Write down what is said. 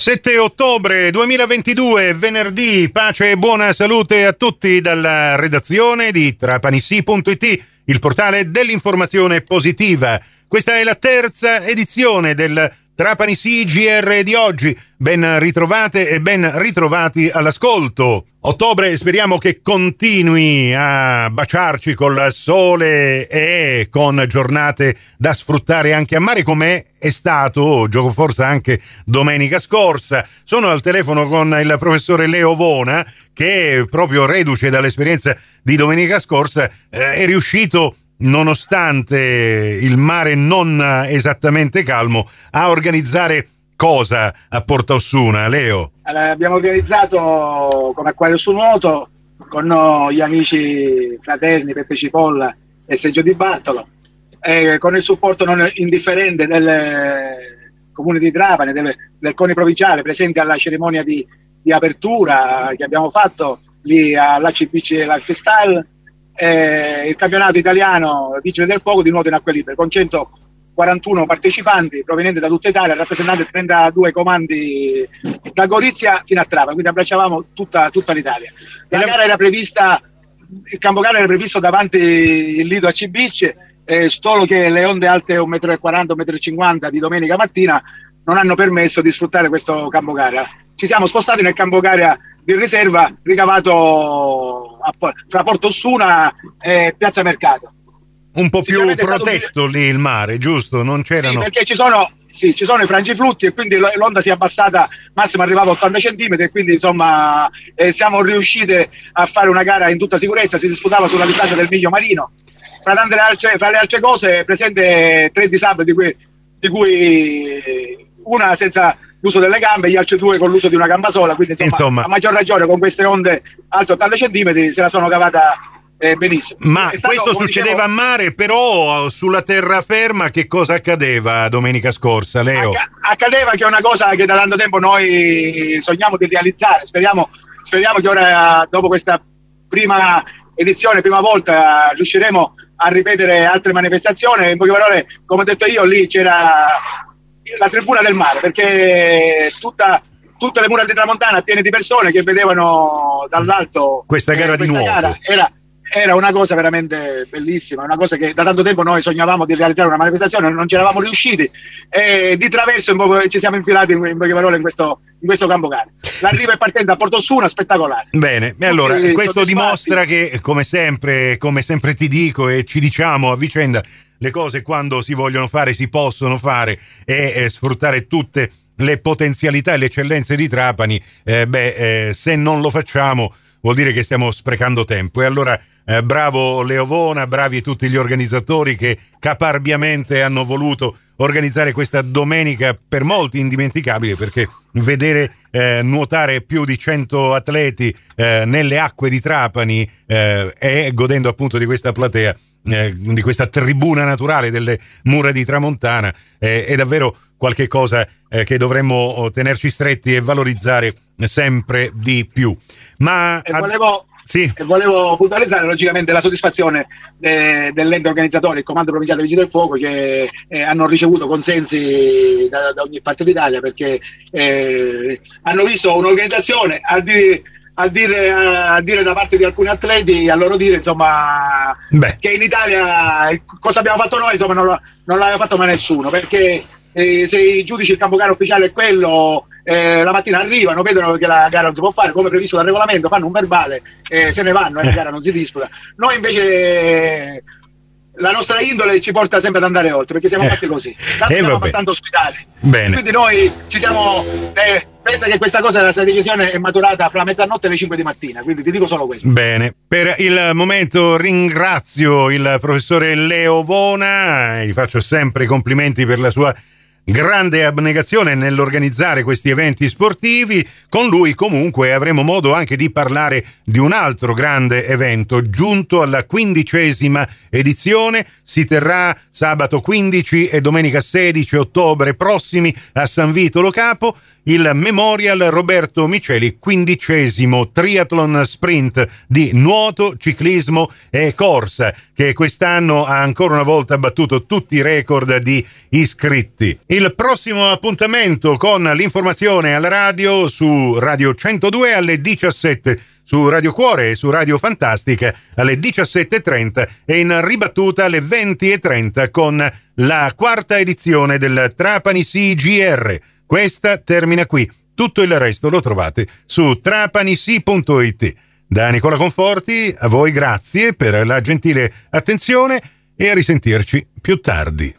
7 ottobre 2022, venerdì, pace e buona salute a tutti dalla redazione di Trapanisi.it, il portale dell'informazione positiva. Questa è la terza edizione del Trapanisi GR di oggi. Ben ritrovate e ben ritrovati all'ascolto. Ottobre speriamo che continui a baciarci col sole e con giornate da sfruttare anche a mare, come è stato giocoforza anche domenica scorsa. Sono al telefono con il professore Leo Vona, che proprio reduce dall'esperienza di domenica scorsa è riuscito, nonostante il mare non esattamente calmo, a organizzare cosa a Porta Osuna, Leo? Allora, abbiamo organizzato con Acquario su Nuoto, con gli amici fraterni Peppe Cipolla e Seggio Di Bartolo, e con il supporto non indifferente del comune di Trapani, del CONI provinciale, presente alla cerimonia di apertura che abbiamo fatto lì all'ACPC Lifestyle, il campionato italiano Vigili del Fuoco di nuoto in acque libere, con 141 partecipanti provenienti da tutta Italia, rappresentanti 32 comandi da Gorizia fino a Trapani, quindi abbracciavamo tutta l'Italia. La gara era prevista, il campogara era previsto davanti il lido a Cibic, solo che le onde alte 1,40 m, 1,50 m di domenica mattina non hanno permesso di sfruttare questo campogara. Ci siamo spostati nel campogara di riserva ricavato fra Porta Osuna e Piazza Mercato. Un po' più protetto lì il mare, giusto? Non c'erano. Sì, perché ci sono i frangiflutti e quindi l'onda si è abbassata, massimo arrivava a 80 centimetri, e quindi insomma siamo riuscite a fare una gara in tutta sicurezza. Si disputava sulla distanza del miglio marino. Fra le altre cose, presente tre disabili, di cui una senza l'uso delle gambe, gli altri due con l'uso di una gamba sola, quindi insomma. A maggior ragione con queste onde alte 80 centimetri se la sono cavata benissimo. Ma questo succedeva a mare, però sulla terraferma che cosa accadeva domenica scorsa, Leo? Accadeva che è una cosa che da tanto tempo noi sogniamo di realizzare, speriamo che ora, dopo questa prima edizione, prima volta, riusciremo a ripetere altre manifestazioni. In poche parole, come ho detto io, lì c'era la tribuna del mare, perché tutte le mura di tramontana piene di persone che vedevano dall'alto questa gara di nuoto. Era una cosa veramente bellissima, una cosa che da tanto tempo noi sognavamo di realizzare, una manifestazione, non ci eravamo riusciti, e di traverso ci siamo infilati in poche parole in questo campogare. L'arrivo e partenza a Porta Osuna spettacolare. Bene, e allora questo dimostra che, come sempre ti dico e ci diciamo a vicenda, le cose quando si vogliono fare si possono fare, e sfruttare tutte le potenzialità e le eccellenze di Trapani. Se non lo facciamo vuol dire che stiamo sprecando tempo. E allora bravo Leo Vona, bravi tutti gli organizzatori che caparbiamente hanno voluto organizzare questa domenica per molti indimenticabile, perché vedere nuotare più di 100 atleti nelle acque di Trapani, e godendo appunto di questa platea, di questa tribuna naturale delle mura di tramontana, è davvero qualche cosa che dovremmo tenerci stretti e valorizzare sempre di più. Ma volevo puntualizzare logicamente la soddisfazione dell'ente organizzatore, il comando provinciale dei Vigili del Fuoco, che hanno ricevuto consensi da ogni parte d'Italia, perché hanno visto un'organizzazione a dire da parte di alcuni atleti, a loro dire insomma, che in Italia cosa abbiamo fatto noi, insomma non l'aveva fatto mai nessuno, perché se i giudici, il campogara ufficiale è quello, la mattina arrivano, vedono che la gara non si può fare come previsto dal regolamento, fanno un verbale, se ne vanno, e la gara non si disputa. Noi invece la nostra indole ci porta sempre ad andare oltre, perché siamo fatti così, siamo abbastanza ospitali. Bene. Quindi noi ci siamo, pensa che questa cosa, questa decisione è maturata fra mezzanotte e le 5 di mattina, quindi ti dico solo questo. Bene, per il momento ringrazio il professore Leo Vona, gli faccio sempre i complimenti per la sua grande abnegazione nell'organizzare questi eventi sportivi. Con lui comunque avremo modo anche di parlare di un altro grande evento giunto alla 15ª edizione. Si terrà sabato 15 e domenica 16 ottobre prossimi a San Vito Lo Capo. il Memorial Roberto Miceli, 15° triathlon sprint di nuoto, ciclismo e corsa, che quest'anno ha ancora una volta battuto tutti i record di iscritti. Il prossimo appuntamento con l'informazione alla radio su Radio 102 alle 17, su Radio Cuore e su Radio Fantastica alle 17.30 e in ribattuta alle 20.30 con la quarta edizione del Trapani CGR. Questa termina qui, tutto il resto lo trovate su Trapanisi.it. Da Nicola Conforti a voi grazie per la gentile attenzione e a risentirci più tardi.